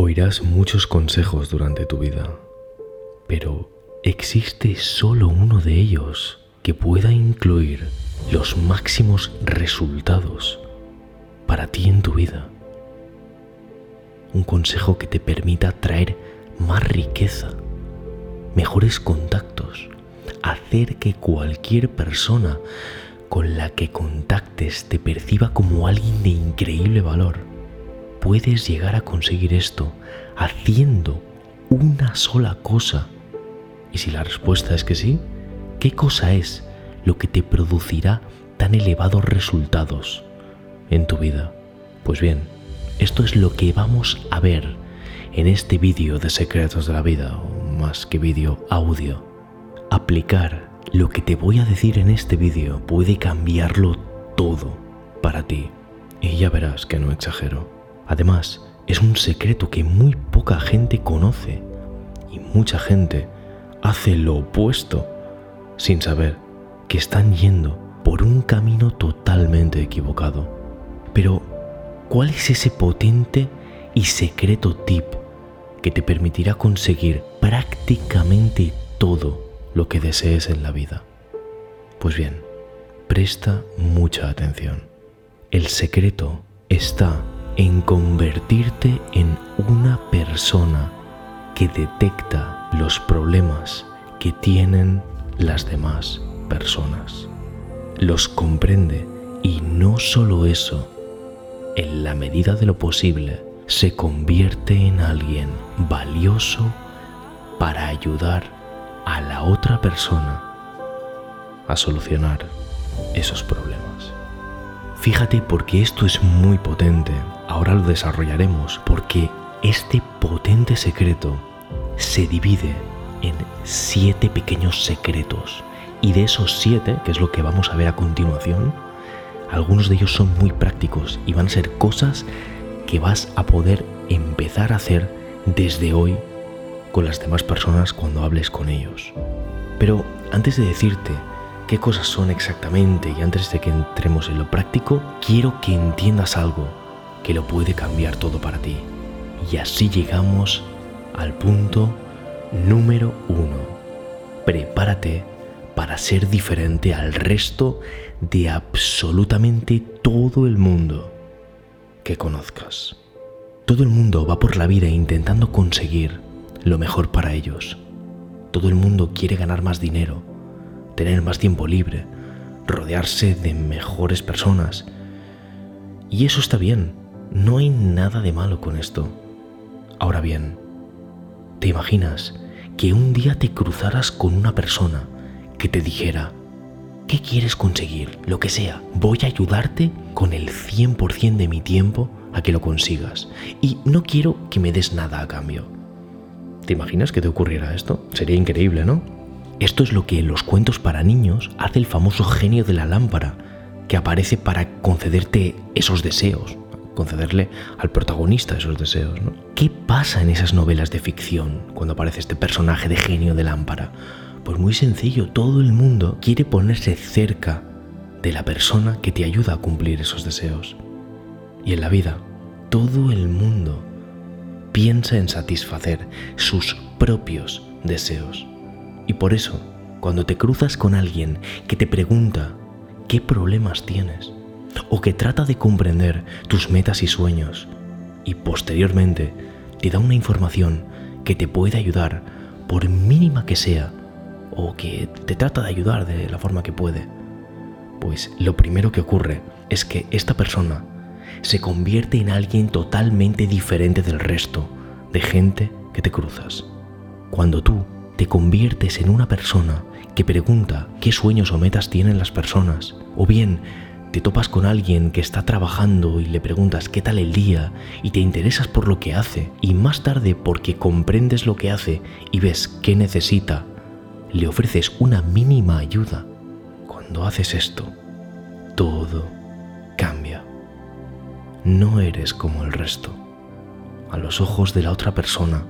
Oirás muchos consejos durante tu vida, pero existe solo uno de ellos que pueda incluir los máximos resultados para ti en tu vida. Un consejo que te permita traer más riqueza, mejores contactos, hacer que cualquier persona con la que contactes te perciba como alguien de increíble valor. Puedes llegar a conseguir esto haciendo una sola cosa. Y si la respuesta es que sí, ¿qué cosa es lo que te producirá tan elevados resultados en tu vida? Pues bien, esto es lo que vamos a ver en este vídeo de Secretos de la Vida, o más que vídeo, audio. Aplicar lo que te voy a decir en este vídeo puede cambiarlo todo para ti. Y ya verás que no exagero. Además, es un secreto que muy poca gente conoce y mucha gente hace lo opuesto sin saber que están yendo por un camino totalmente equivocado. Pero, ¿cuál es ese potente y secreto tip que te permitirá conseguir prácticamente todo lo que desees en la vida? Pues bien, presta mucha atención. El secreto está en convertirte en una persona que detecta los problemas que tienen las demás personas. Los comprende y no solo eso, en la medida de lo posible, se convierte en alguien valioso para ayudar a la otra persona a solucionar esos problemas. Fíjate porque esto es muy potente, ahora lo desarrollaremos, porque este potente secreto se divide en 7 pequeños secretos y de esos 7, que es lo que vamos a ver a continuación, algunos de ellos son muy prácticos y van a ser cosas que vas a poder empezar a hacer desde hoy con las demás personas cuando hables con ellos. Pero antes de decirte qué cosas son exactamente y antes de que entremos en lo práctico, quiero que entiendas algo que lo puede cambiar todo para ti. Y así llegamos al punto número 1. Prepárate para ser diferente al resto de absolutamente todo el mundo que conozcas. Todo el mundo va por la vida intentando conseguir lo mejor para ellos. Todo el mundo quiere ganar más dinero, tener más tiempo libre, rodearse de mejores personas. Y eso está bien, no hay nada de malo con esto. Ahora bien, ¿te imaginas que un día te cruzaras con una persona que te dijera, ¿qué quieres conseguir? Lo que sea, voy a ayudarte con el 100% de mi tiempo a que lo consigas y no quiero que me des nada a cambio? ¿Te imaginas que te ocurriera esto? Sería increíble, ¿no? Esto es lo que en los cuentos para niños hace el famoso genio de la lámpara, que aparece para concederte esos deseos, concederle al protagonista esos deseos, ¿no? ¿Qué pasa en esas novelas de ficción cuando aparece este personaje de genio de lámpara? Pues muy sencillo, todo el mundo quiere ponerse cerca de la persona que te ayuda a cumplir esos deseos. Y en la vida, todo el mundo piensa en satisfacer sus propios deseos. Y por eso, cuando te cruzas con alguien que te pregunta qué problemas tienes o que trata de comprender tus metas y sueños y posteriormente te da una información que te puede ayudar por mínima que sea o que te trata de ayudar de la forma que puede, pues lo primero que ocurre es que esta persona se convierte en alguien totalmente diferente del resto de gente que te cruzas. Cuando tú te conviertes en una persona que pregunta qué sueños o metas tienen las personas, o bien te topas con alguien que está trabajando y le preguntas qué tal el día y te interesas por lo que hace, y más tarde porque comprendes lo que hace y ves qué necesita, le ofreces una mínima ayuda. Cuando haces esto, todo cambia. No eres como el resto. A los ojos de la otra persona,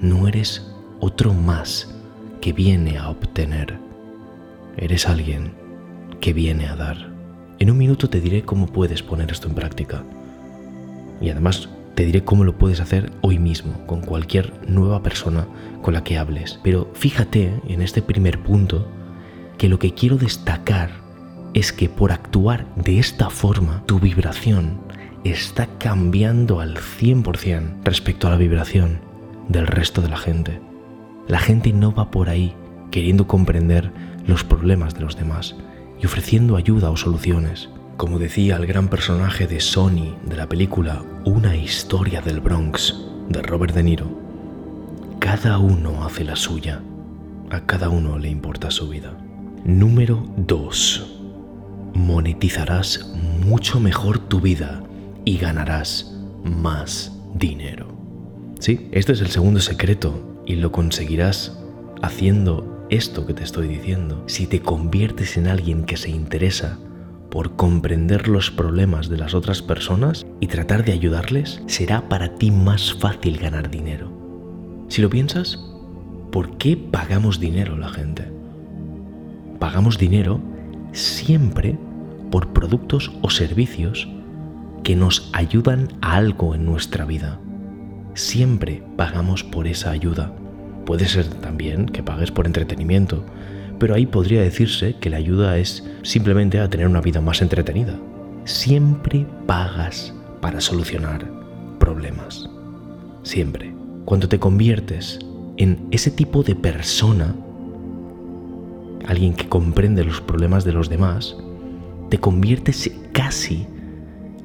no eres otro más que viene a obtener. Eres alguien que viene a dar. En un minuto te diré cómo puedes poner esto en práctica. Y además Te diré cómo lo puedes hacer hoy mismo con cualquier nueva persona con la que hables. Pero fíjate en este primer punto que lo que quiero destacar es que por actuar de esta forma, tu vibración está cambiando al 100% respecto a la vibración del resto de la gente. La gente no va por ahí queriendo comprender los problemas de los demás y ofreciendo ayuda o soluciones. Como decía el gran personaje de Sonny de la película Una historia del Bronx, de Robert De Niro, cada uno hace la suya, a cada uno le importa su vida. Número 2. Monetizarás mucho mejor tu vida y ganarás más dinero. Sí, este es el segundo secreto y lo conseguirás haciendo esto que te estoy diciendo. Si te conviertes en alguien que se interesa por comprender los problemas de las otras personas y tratar de ayudarles, será para ti más fácil ganar dinero. Si lo piensas, ¿por qué pagamos dinero la gente? Pagamos dinero siempre por productos o servicios que nos ayudan a algo en nuestra vida. Siempre pagamos por esa ayuda. Puede ser también que pagues por entretenimiento, pero ahí podría decirse que la ayuda es simplemente a tener una vida más entretenida. Siempre pagas para solucionar problemas. Siempre. Cuando te conviertes en ese tipo de persona, alguien que comprende los problemas de los demás, te conviertes casi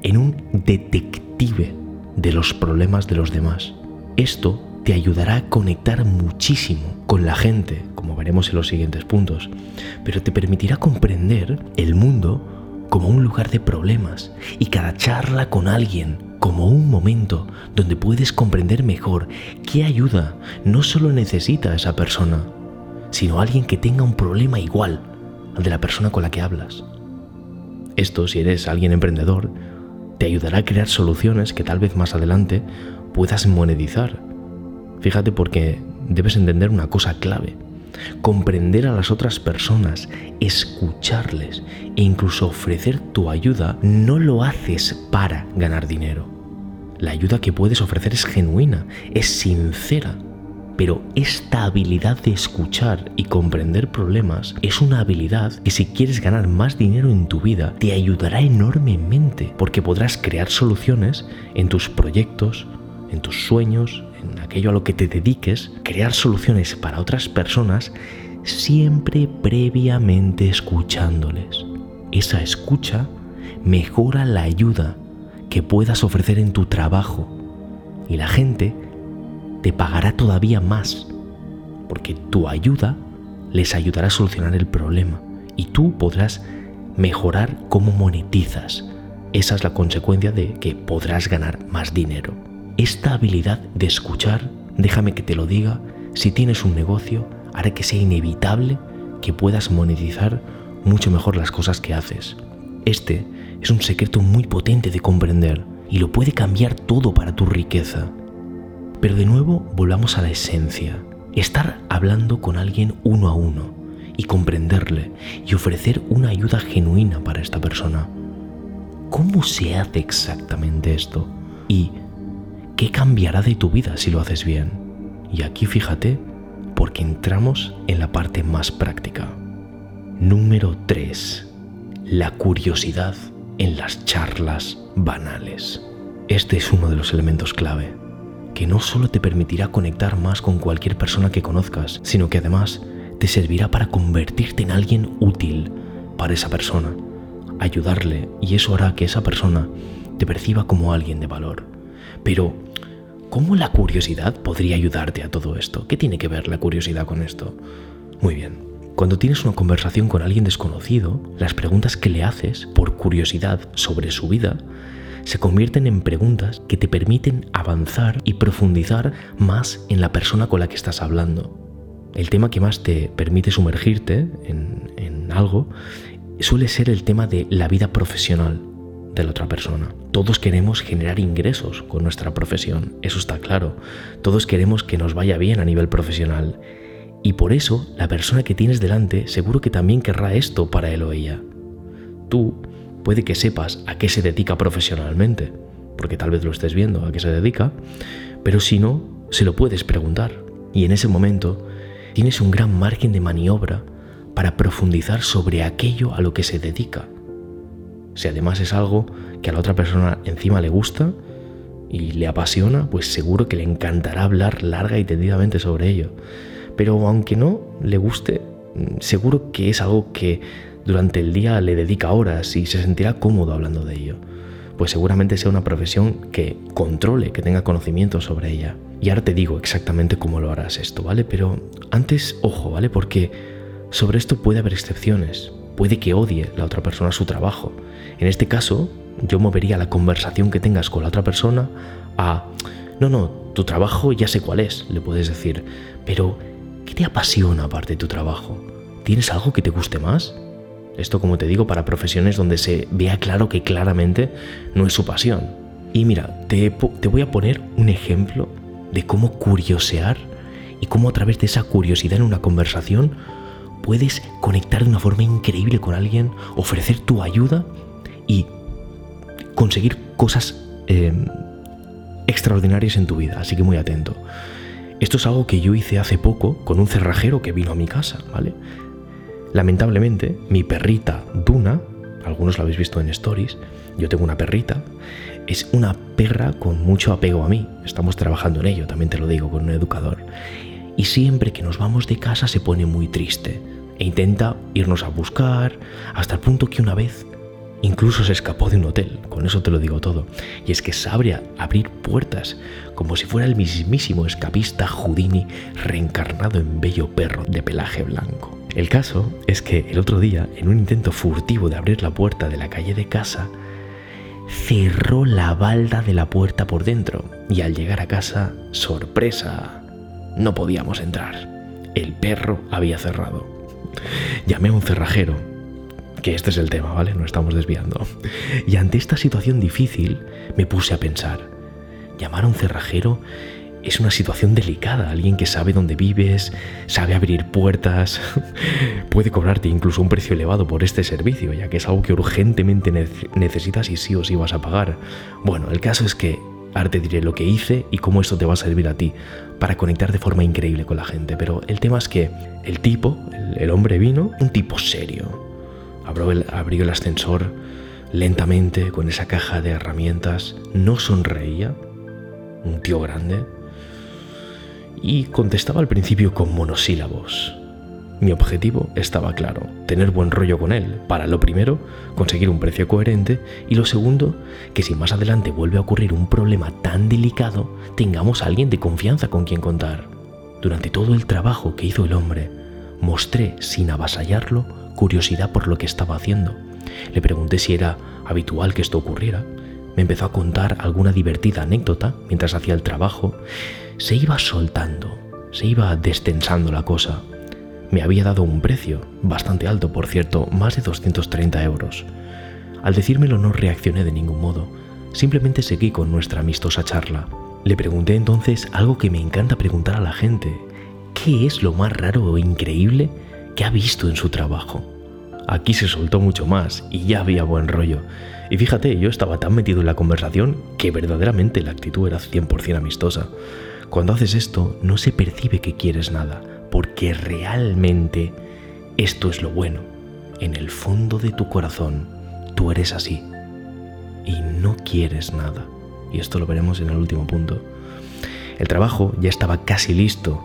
en un detective de los problemas de los demás. Esto te ayudará a conectar muchísimo con la gente, como veremos en los siguientes puntos, pero te permitirá comprender el mundo como un lugar de problemas y cada charla con alguien como un momento donde puedes comprender mejor qué ayuda no solo necesita esa persona, sino alguien que tenga un problema igual al de la persona con la que hablas. Esto, si eres alguien emprendedor, te ayudará a crear soluciones que tal vez más adelante puedas monetizar. Fíjate, porque debes entender una cosa clave: comprender a las otras personas, escucharles e incluso ofrecer tu ayuda no lo haces para ganar dinero. La ayuda que puedes ofrecer es genuina, es sincera, pero esta habilidad de escuchar y comprender problemas es una habilidad que, si quieres ganar más dinero en tu vida, te ayudará enormemente, porque podrás crear soluciones en tus proyectos, en tus sueños, en aquello a lo que te dediques. Crear soluciones para otras personas siempre previamente escuchándoles. Esa escucha mejora la ayuda que puedas ofrecer en tu trabajo y la gente te pagará todavía más, porque tu ayuda les ayudará a solucionar el problema y tú podrás mejorar cómo monetizas. Esa es la consecuencia de que podrás ganar más dinero. Esta habilidad de escuchar, déjame que te lo diga, si tienes un negocio, hará que sea inevitable que puedas monetizar mucho mejor las cosas que haces. Este es un secreto muy potente de comprender y lo puede cambiar todo para tu riqueza. Pero de nuevo volvamos a la esencia: estar hablando con alguien uno a uno y comprenderle y ofrecer una ayuda genuina para esta persona. ¿Cómo se hace exactamente esto? Y ¿qué cambiará de tu vida si lo haces bien? Y aquí fíjate, porque entramos en la parte más práctica. Número 3. La curiosidad en las charlas banales. Este es uno de los elementos clave, que no solo te permitirá conectar más con cualquier persona que conozcas, sino que además te servirá para convertirte en alguien útil para esa persona, ayudarle, y eso hará que esa persona te perciba como alguien de valor. Pero, ¿cómo la curiosidad podría ayudarte a todo esto? ¿Qué tiene que ver la curiosidad con esto? Muy bien. Cuando tienes una conversación con alguien desconocido, las preguntas que le haces por curiosidad sobre su vida se convierten en preguntas que te permiten avanzar y profundizar más en la persona con la que estás hablando. El tema que más te permite sumergirte en algo suele ser el tema de la vida profesional de la otra persona. Todos queremos generar ingresos con nuestra profesión, eso está claro. Todos queremos que nos vaya bien a nivel profesional. Y por eso, la persona que tienes delante seguro que también querrá esto para él o ella. Tú puede que sepas a qué se dedica profesionalmente, porque tal vez lo estés viendo a qué se dedica, pero si no, se lo puedes preguntar. Y en ese momento tienes un gran margen de maniobra para profundizar sobre aquello a lo que se dedica. Si además es algo que a la otra persona encima le gusta y le apasiona, pues seguro que le encantará hablar larga y tendidamente sobre ello. Pero aunque no le guste, seguro que es algo que durante el día le dedica horas y se sentirá cómodo hablando de ello. Pues seguramente sea una profesión que controle, que tenga conocimiento sobre ella. Y ahora te digo exactamente cómo lo harás esto, ¿vale? Pero antes, ojo, ¿vale? Porque sobre esto puede haber excepciones. Puede que odie la otra persona su trabajo. En este caso, yo movería la conversación que tengas con la otra persona a... No, tu trabajo ya sé cuál es, le puedes decir. Pero, ¿qué te apasiona aparte de tu trabajo? ¿Tienes algo que te guste más? Esto, como te digo, para profesiones donde se vea claro que claramente no es su pasión. Y mira, te voy a poner un ejemplo de cómo curiosear y cómo a través de esa curiosidad en una conversación puedes conectar de una forma increíble con alguien, ofrecer tu ayuda y conseguir cosas extraordinarias en tu vida. Así que muy atento. Esto es algo que yo hice hace poco con un cerrajero que vino a mi casa, ¿vale? Lamentablemente, mi perrita Duna, algunos la habéis visto en stories, yo tengo una perrita, es una perra con mucho apego a mí, estamos trabajando en ello, también te lo digo, con un educador, y siempre que nos vamos de casa se pone muy triste e intenta irnos a buscar, hasta el punto que una vez incluso se escapó de un hotel, con eso te lo digo todo, y es que sabe abrir puertas como si fuera el mismísimo escapista Houdini reencarnado en bello perro de pelaje blanco. El caso es que el otro día, en un intento furtivo de abrir la puerta de la calle de casa, cerró la balda de la puerta por dentro y al llegar a casa, ¡sorpresa!, no podíamos entrar. El perro había cerrado. Llamé a un cerrajero, que este es el tema, ¿vale? No estamos desviando. Y ante esta situación difícil me puse a pensar, llamar a un cerrajero es una situación delicada, alguien que sabe dónde vives, sabe abrir puertas, puede cobrarte incluso un precio elevado por este servicio, ya que es algo que urgentemente necesitas y sí o sí vas a pagar. Bueno, el caso es que ahora te diré lo que hice y cómo esto te va a servir a ti para conectar de forma increíble con la gente, pero el tema es que el tipo, el hombre vino, un tipo serio, abrió el ascensor lentamente con esa caja de herramientas, no sonreía, un tío grande, y contestaba al principio con monosílabos. Mi objetivo estaba claro, tener buen rollo con él, para lo primero, conseguir un precio coherente, y lo segundo, que si más adelante vuelve a ocurrir un problema tan delicado, tengamos a alguien de confianza con quien contar. Durante todo el trabajo que hizo el hombre, mostré, sin avasallarlo, curiosidad por lo que estaba haciendo. Le pregunté si era habitual que esto ocurriera. Me empezó a contar alguna divertida anécdota mientras hacía el trabajo. Se iba soltando, se iba destensando la cosa. Me había dado un precio, bastante alto por cierto, más de 230 €. Al decírmelo no reaccioné de ningún modo, simplemente seguí con nuestra amistosa charla. Le pregunté entonces algo que me encanta preguntar a la gente. ¿Qué es lo más raro o increíble que ha visto en su trabajo? Aquí se soltó mucho más y ya había buen rollo. Y fíjate, yo estaba tan metido en la conversación que verdaderamente la actitud era 100% amistosa. Cuando haces esto, no se percibe que quieres nada, porque realmente esto es lo bueno. En el fondo de tu corazón, tú eres así y no quieres nada. Y esto lo veremos en el último punto. El trabajo ya estaba casi listo.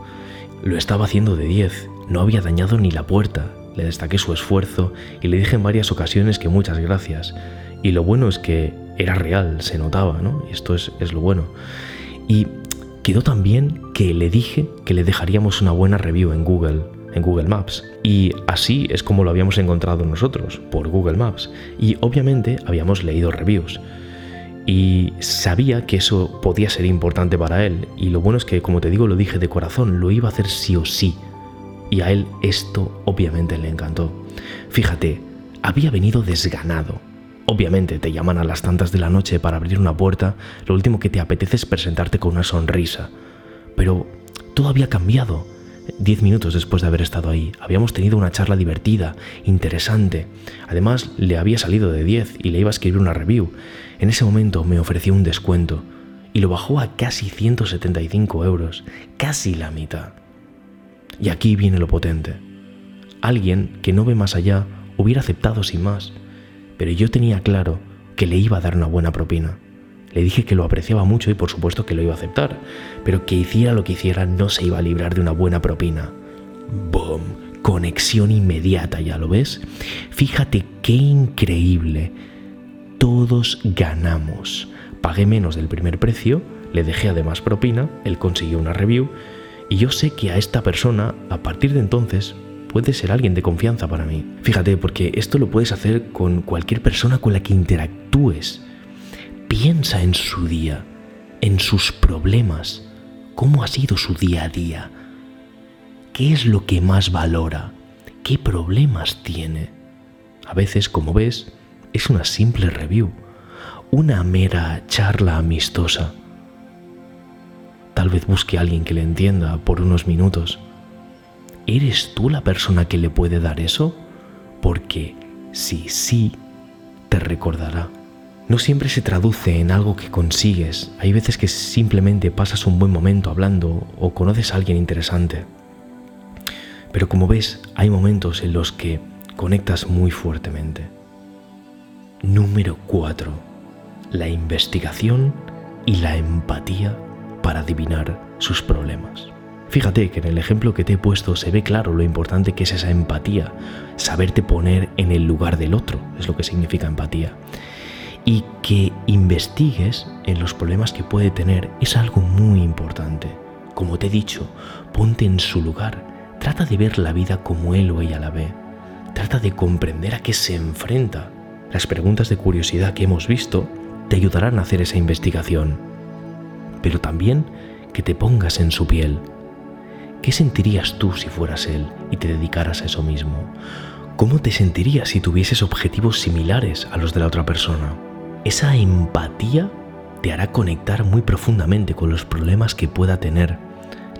Lo estaba haciendo de 10. No había dañado ni la puerta. Le destaqué su esfuerzo y le dije en varias ocasiones que muchas gracias. Y lo bueno es que era real, se notaba, ¿no? Esto es lo bueno. Y quedó tan bien que le dije que le dejaríamos una buena review en Google Maps. Y así es como lo habíamos encontrado nosotros, por Google Maps. Y obviamente habíamos leído reviews. Y sabía que eso podía ser importante para él. Y lo bueno es que, como te digo, lo dije de corazón, lo iba a hacer sí o sí. Y a él esto obviamente le encantó. Fíjate, había venido desganado. Obviamente te llaman a las tantas de la noche para abrir una puerta, lo último que te apetece es presentarte con una sonrisa. Pero todo había cambiado. 10 minutos después de haber estado ahí. Habíamos tenido una charla divertida, interesante. Además, le había salido de 10 y le iba a escribir una review. En ese momento me ofreció un descuento y lo bajó a casi 175 euros, casi la mitad. Y aquí viene lo potente. Alguien que no ve más allá hubiera aceptado sin más, pero yo tenía claro que le iba a dar una buena propina. Le dije que lo apreciaba mucho y por supuesto que lo iba a aceptar, pero que hiciera lo que hiciera no se iba a librar de una buena propina. ¡Boom! Conexión inmediata, ¿ya lo ves? Fíjate qué increíble. Todos ganamos. Pagué menos del primer precio, le dejé además propina, él consiguió una review y yo sé que a esta persona, a partir de entonces, puede ser alguien de confianza para mí. Fíjate, porque esto lo puedes hacer con cualquier persona con la que interactúes. Piensa en su día, en sus problemas, cómo ha sido su día a día, qué es lo que más valora, qué problemas tiene. A veces, como ves, es una simple review, una mera charla amistosa. Tal vez busque a alguien que le entienda por unos minutos. ¿Eres tú la persona que le puede dar eso? Porque si sí, te recordará. No siempre se traduce en algo que consigues. Hay veces que simplemente pasas un buen momento hablando o conoces a alguien interesante. Pero como ves, hay momentos en los que conectas muy fuertemente. Número 4. La investigación y la empatía para adivinar sus problemas. Fíjate que en el ejemplo que te he puesto se ve claro lo importante que es esa empatía. Saberte poner en el lugar del otro es lo que significa empatía. Y que investigues en los problemas que puede tener es algo muy importante. Como te he dicho, ponte en su lugar. Trata de ver la vida como él o ella la ve. Trata de comprender a qué se enfrenta. Las preguntas de curiosidad que hemos visto te ayudarán a hacer esa investigación. Pero también que te pongas en su piel. ¿Qué sentirías tú si fueras él y te dedicaras a eso mismo? ¿Cómo te sentirías si tuvieses objetivos similares a los de la otra persona? Esa empatía te hará conectar muy profundamente con los problemas que pueda tener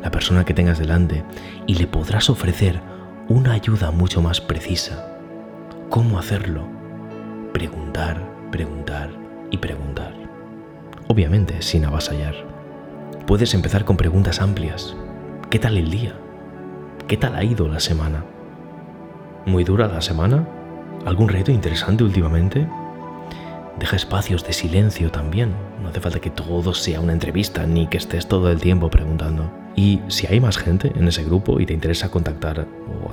la persona que tengas delante y le podrás ofrecer una ayuda mucho más precisa. ¿Cómo hacerlo? Preguntar, preguntar y preguntar. Obviamente, sin avasallar. Puedes empezar con preguntas amplias. ¿Qué tal el día? ¿Qué tal ha ido la semana? ¿Muy dura la semana? ¿Algún reto interesante últimamente? Deja espacios de silencio también. No hace falta que todo sea una entrevista ni que estés todo el tiempo preguntando. Y si hay más gente en ese grupo y te interesa contactar o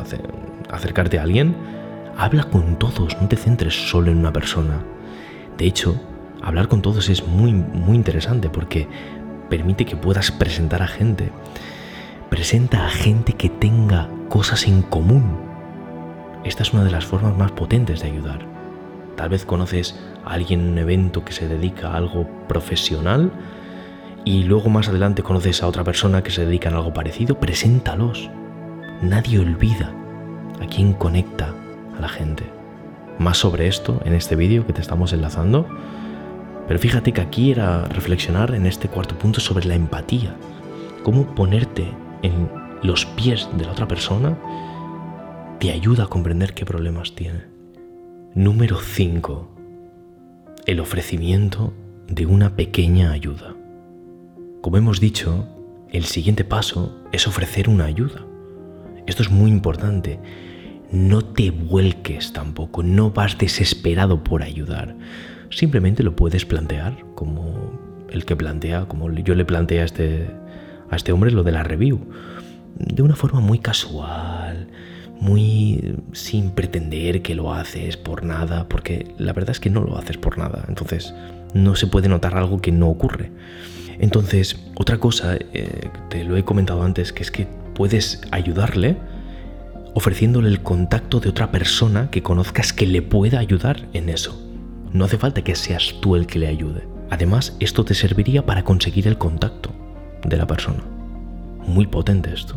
acercarte a alguien, habla con todos, no te centres solo en una persona. De hecho, hablar con todos es muy, muy interesante porque permite que puedas presentar a gente. Presenta a gente que tenga cosas en común. Esta es una de las formas más potentes de ayudar. Tal vez conoces a alguien en un evento que se dedica a algo profesional y luego más adelante conoces a otra persona que se dedica a algo parecido. Preséntalos. Nadie olvida a quién conecta a la gente. Más sobre esto en este vídeo que te estamos enlazando. Pero fíjate que aquí era reflexionar en este cuarto punto sobre la empatía. Cómo ponerte en los pies de la otra persona te ayuda a comprender qué problemas tiene. Número 5. El ofrecimiento de una pequeña ayuda. Como hemos dicho, el siguiente paso es ofrecer una ayuda. Esto es muy importante. No te vuelques tampoco, no vas desesperado por ayudar. Simplemente lo puedes plantear como el que plantea, como yo le planteé a este hombre lo de la review. De una forma muy casual, muy sin pretender que lo haces por nada, porque la verdad es que no lo haces por nada, entonces no se puede notar algo que no ocurre. Entonces, otra cosa, te lo he comentado antes, que es que puedes ayudarle ofreciéndole el contacto de otra persona que conozcas que le pueda ayudar en eso. No hace falta que seas tú el que le ayude. Además, esto te serviría para conseguir el contacto de la persona. Muy potente esto.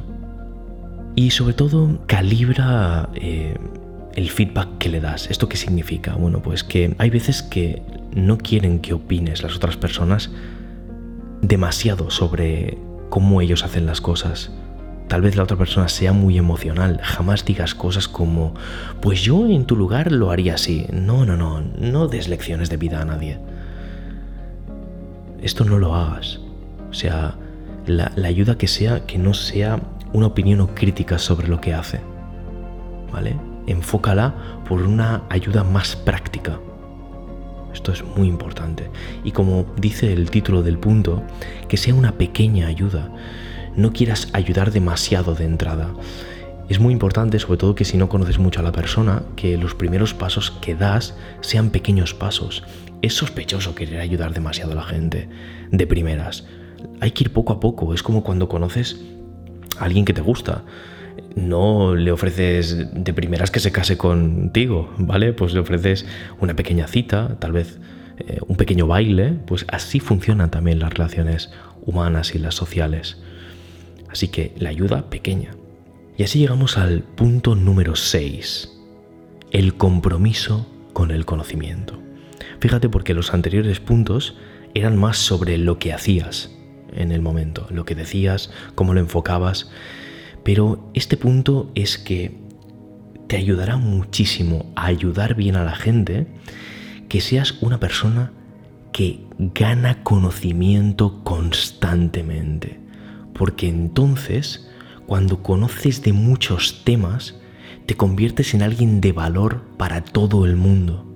Y sobre todo, calibra el feedback que le das. ¿Esto qué significa? Bueno, pues que hay veces que no quieren que opines las otras personas demasiado sobre cómo ellos hacen las cosas. Tal vez la otra persona sea muy emocional. Jamás digas cosas como, pues yo en tu lugar lo haría así. No des lecciones de vida a nadie. Esto no lo hagas. O sea, la ayuda que no sea una opinión o crítica sobre lo que hace, ¿vale? Enfócala por una ayuda más práctica. Esto es muy importante. Y como dice el título del punto, que sea una pequeña ayuda. No quieras ayudar demasiado de entrada. Es muy importante, sobre todo que si no conoces mucho a la persona, que los primeros pasos que das sean pequeños pasos. Es sospechoso querer ayudar demasiado a la gente de primeras. Hay que ir poco a poco. Es como cuando conoces a alguien que te gusta. No le ofreces de primeras que se case contigo, ¿vale? Pues le ofreces una pequeña cita, tal vez un pequeño baile. Pues así funcionan también las relaciones humanas y las sociales. Así que la ayuda pequeña. Y así llegamos al punto número 6, el compromiso con el conocimiento. Fíjate, porque los anteriores puntos eran más sobre lo que hacías en el momento, lo que decías, cómo lo enfocabas, pero este punto es que te ayudará muchísimo a ayudar bien a la gente, que seas una persona que gana conocimiento constantemente. Porque entonces, cuando conoces de muchos temas, te conviertes en alguien de valor para todo el mundo.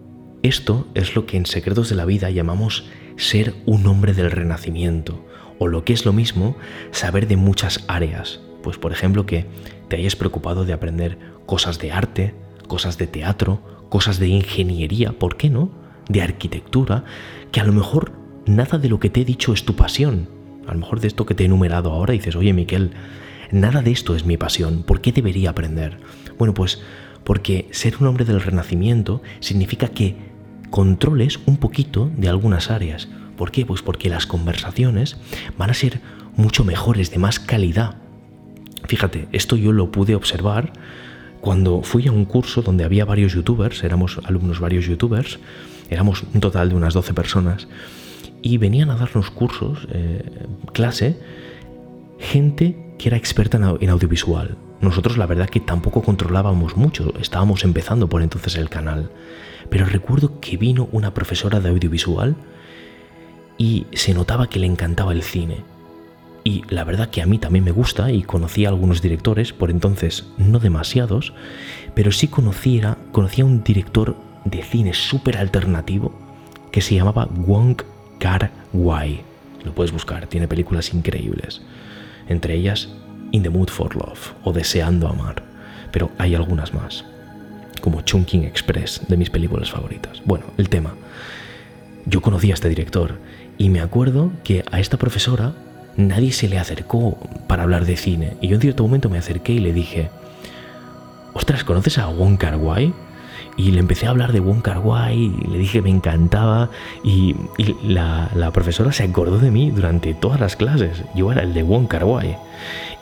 Esto es lo que en Secretos de la Vida llamamos ser un hombre del renacimiento, o lo que es lo mismo, saber de muchas áreas. Pues por ejemplo, que te hayas preocupado de aprender cosas de arte, cosas de teatro, cosas de ingeniería, ¿por qué no? De arquitectura, que a lo mejor nada de lo que te he dicho es tu pasión. A lo mejor de esto que te he enumerado ahora dices, oye Miquel, nada de esto es mi pasión, ¿por qué debería aprender? Bueno, pues porque ser un hombre del renacimiento significa que controles un poquito de algunas áreas. ¿Por qué? Pues porque las conversaciones van a ser mucho mejores, de más calidad. Fíjate, esto yo lo pude observar cuando fui a un curso donde había varios youtubers, éramos alumnos varios youtubers, éramos un total de unas 12 personas, y venían a darnos cursos, clase, gente que era experta en audiovisual. Nosotros la verdad que tampoco controlábamos mucho, estábamos empezando por entonces el canal. Pero recuerdo que vino una profesora de audiovisual y se notaba que le encantaba el cine. Y la verdad que a mí también me gusta, y conocía a algunos directores, por entonces no demasiados, pero sí conocía a un director de cine súper alternativo que se llamaba Wong Kar-wai. Lo puedes buscar, tiene películas increíbles, entre ellas In the Mood for Love o Deseando Amar, pero hay algunas más, como Chungking Express, de mis películas favoritas. Bueno, el tema, yo conocí a este director y me acuerdo que a esta profesora nadie se le acercó para hablar de cine, y yo en cierto momento me acerqué y le dije, ostras, ¿conoces a Wong Kar-wai? Y le empecé a hablar de Wong Kar-wai y le dije que me encantaba, y la profesora se acordó de mí durante todas las clases. Yo era el de Wong Kar-wai.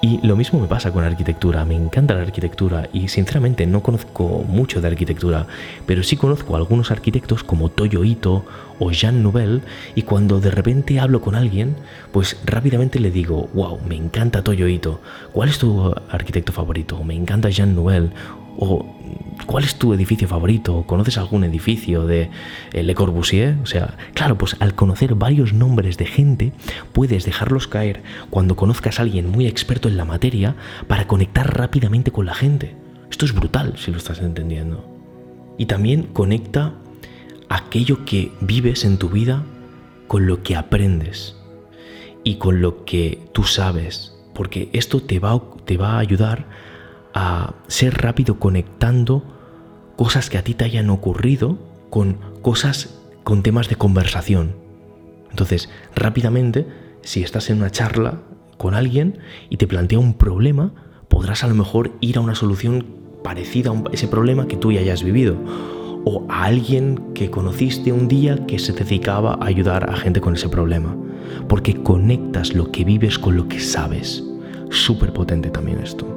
Y lo mismo me pasa con arquitectura. Me encanta la arquitectura y sinceramente no conozco mucho de arquitectura, pero sí conozco a algunos arquitectos como Toyo Ito o Jean Nouvel, y cuando de repente hablo con alguien, pues rápidamente le digo, wow, me encanta Toyo Ito, ¿cuál es tu arquitecto favorito? Me encanta Jean Nouvel. O ¿cuál es tu edificio favorito? ¿Conoces algún edificio de Le Corbusier? O sea, claro, pues al conocer varios nombres de gente, puedes dejarlos caer cuando conozcas a alguien muy experto en la materia para conectar rápidamente con la gente. Esto es brutal si lo estás entendiendo. Y también conecta aquello que vives en tu vida con lo que aprendes y con lo que tú sabes, porque esto te va a ayudar a ser rápido conectando cosas que a ti te hayan ocurrido con cosas, con temas de conversación. Entonces, rápidamente, si estás en una charla con alguien y te plantea un problema, podrás a lo mejor ir a una solución parecida a ese problema que tú ya hayas vivido, o a alguien que conociste un día que se dedicaba a ayudar a gente con ese problema, porque conectas lo que vives con lo que sabes. Súper potente también esto.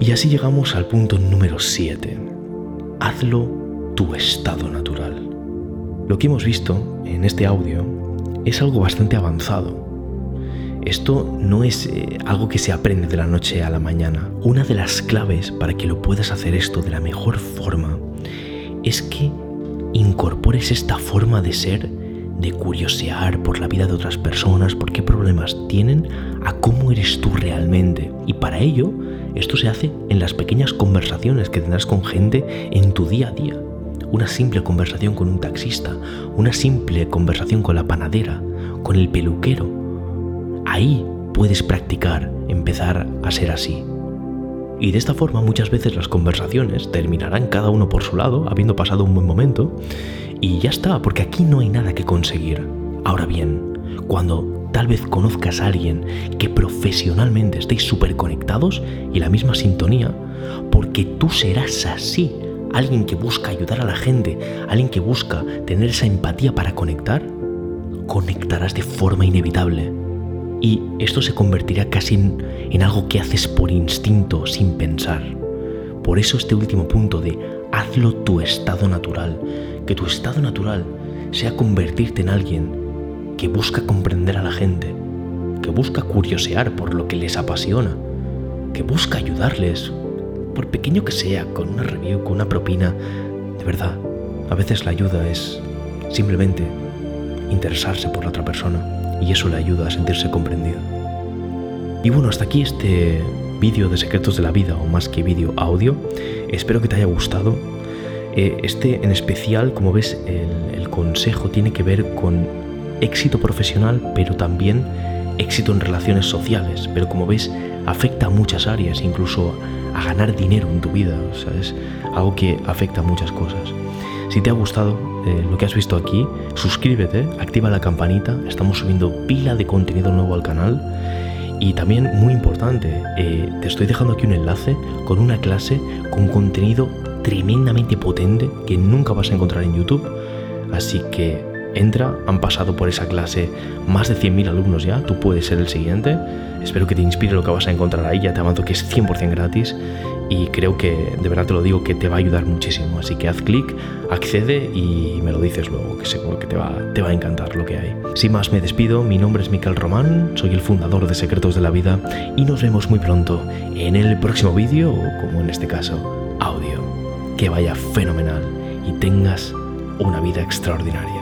Y así llegamos al punto número 7. Hazlo tu estado natural. Lo que hemos visto en este audio es algo bastante avanzado. Esto no es algo que se aprende de la noche a la mañana. Una de las claves para que lo puedas hacer esto de la mejor forma es que incorpores esta forma de ser, de curiosear por la vida de otras personas, por qué problemas tienen, a cómo eres tú realmente. Y para ello, esto se hace en las pequeñas conversaciones que tendrás con gente en tu día a día. Una simple conversación con un taxista, una simple conversación con la panadera, con el peluquero. Ahí puedes practicar, empezar a ser así. Y de esta forma muchas veces las conversaciones terminarán cada uno por su lado, habiendo pasado un buen momento, y ya está, porque aquí no hay nada que conseguir. Ahora bien, cuando tal vez conozcas a alguien que profesionalmente estéis súper conectados y la misma sintonía, porque tú serás así, alguien que busca ayudar a la gente, alguien que busca tener esa empatía para conectar, conectarás de forma inevitable. Y esto se convertirá casi en algo que haces por instinto, sin pensar. Por eso este último punto de hazlo tu estado natural, que tu estado natural sea convertirte en alguien que busca comprender a la gente, que busca curiosear por lo que les apasiona, que busca ayudarles, por pequeño que sea, con una review, con una propina. De verdad, a veces la ayuda es simplemente interesarse por la otra persona. Y eso le ayuda a sentirse comprendido. Y bueno, hasta aquí este vídeo de secretos de la vida, o más que vídeo, audio. Espero que te haya gustado. Este en especial, como ves, el consejo tiene que ver con éxito profesional, pero también éxito en relaciones sociales. Pero como ves, afecta a muchas áreas, incluso a ganar dinero en tu vida. O sea, es algo que afecta a muchas cosas. Si te ha gustado lo que has visto aquí, suscríbete, activa la campanita, estamos subiendo pila de contenido nuevo al canal. Y también, muy importante, te estoy dejando aquí un enlace con una clase con contenido tremendamente potente que nunca vas a encontrar en YouTube. Así que entra, han pasado por esa clase más de 100.000 alumnos ya, tú puedes ser el siguiente. Espero que te inspire lo que vas a encontrar ahí, ya te avanzo que es 100% gratis. Y creo que, de verdad te lo digo, que te va a ayudar muchísimo. Así que haz clic, accede y me lo dices luego, que seguro que te va a encantar lo que hay. Sin más, me despido. Mi nombre es Miquel Román, soy el fundador de Secretos de la Vida y nos vemos muy pronto en el próximo vídeo, o como en este caso, audio. Que vaya fenomenal y tengas una vida extraordinaria.